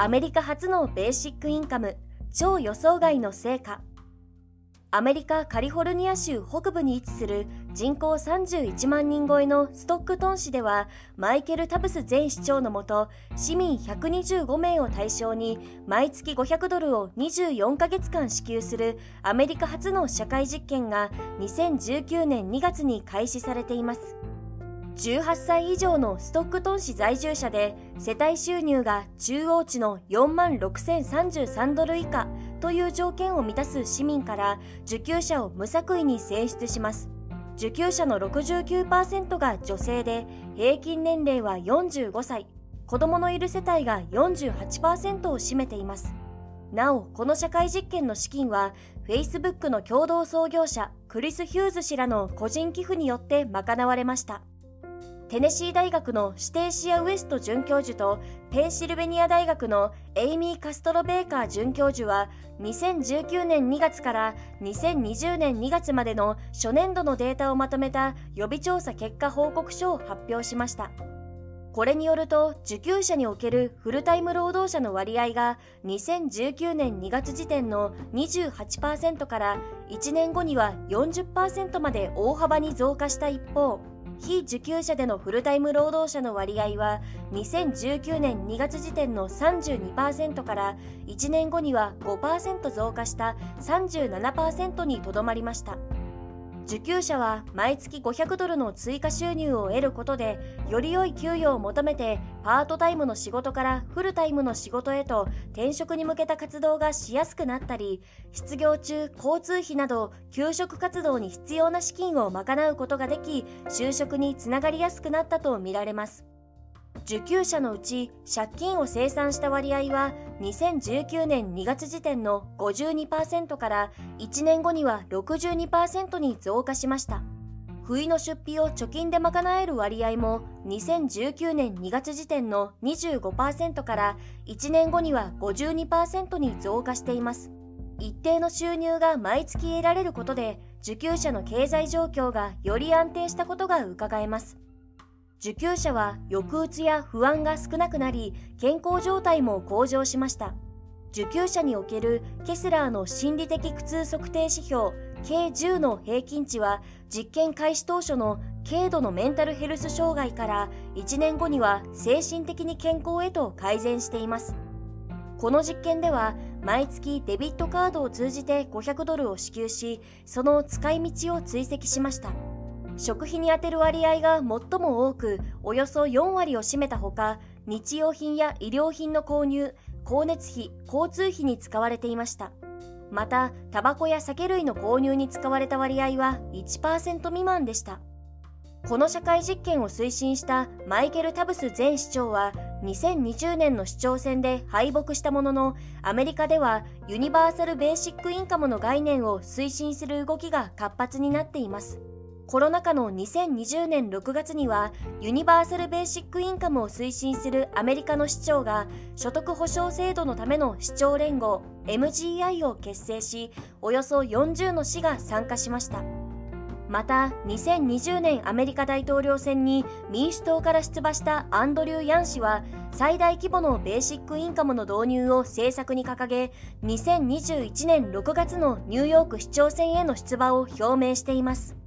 アメリカ初のベーシックインカム、超予想外の成果。アメリカ・カリフォルニア州北部に位置する人口31万人超えのストックトン市では、マイケル・タブス前市長のもと、市民125名を対象に毎月$500を24ヶ月間支給するアメリカ初の社会実験が2019年2月に開始されています。18歳以上のストックトン市在住者で、世帯収入が中央値の$46,033以下、という条件を満たす市民から受給者を無作為に選出します。受給者の 69% が女性で、平均年齢は45歳、子供のいる世帯が 48% を占めています。なお、この社会実験の資金は、Facebook の共同創業者クリス・ヒューズ氏らの個人寄付によって賄われました。テネシー大学のステイシア・ウエスト准教授とペンシルベニア大学のエイミー・カストロ・ベーカー准教授は2019年2月から2020年2月までの初年度のデータをまとめた予備調査結果報告書を発表しました。これによると、受給者におけるフルタイム労働者の割合が2019年2月時点の 28% から1年後には 40% まで大幅に増加した一方、非受給者でのフルタイム労働者の割合は2019年2月時点の 32% から1年後には 5% 増加した 37% にとどまりました。受給者は毎月$500の追加収入を得ることで、より良い給与を求めてパートタイムの仕事からフルタイムの仕事へと転職に向けた活動がしやすくなったり、失業中、交通費など求職活動に必要な資金を賄うことができ、就職につながりやすくなったとみられます。受給者のうち借金を清算した割合は2019年2月時点の 52% から1年後には 62% に増加しました。不意の出費を貯金で賄える割合も2019年2月時点の 25% から1年後には 52% に増加しています。一定の収入が毎月得られることで、受給者の経済状況がより安定したことがうかがえます。受給者は抑うつや不安が少なくなり、健康状態も向上しました。受給者におけるケスラーの心理的苦痛測定指標、K10 の平均値は、実験開始当初の軽度のメンタルヘルス障害から1年後には精神的に健康へと改善しています。この実験では、毎月デビットカードを通じて$500を支給し、その使い道を追跡しました。食費に充てる割合が最も多く、およそ4割を占めたほか、日用品や医療品の購入、光熱費、交通費に使われていました。また、タバコや酒類の購入に使われた割合は 1% 未満でした。この社会実験を推進したマイケル・タブス前市長は、2020年の市長選で敗北したものの、アメリカではユニバーサル・ベーシック・インカムの概念を推進する動きが活発になっています。コロナ禍の2020年6月には、ユニバーサルベーシックインカムを推進するアメリカの市長が、所得保障制度のための市長連合 MGI を結成し、およそ40の市が参加しました。また、2020年アメリカ大統領選に民主党から出馬したアンドリュー・ヤン氏は、最大規模のベーシックインカムの導入を政策に掲げ、2021年6月のニューヨーク市長選への出馬を表明しています。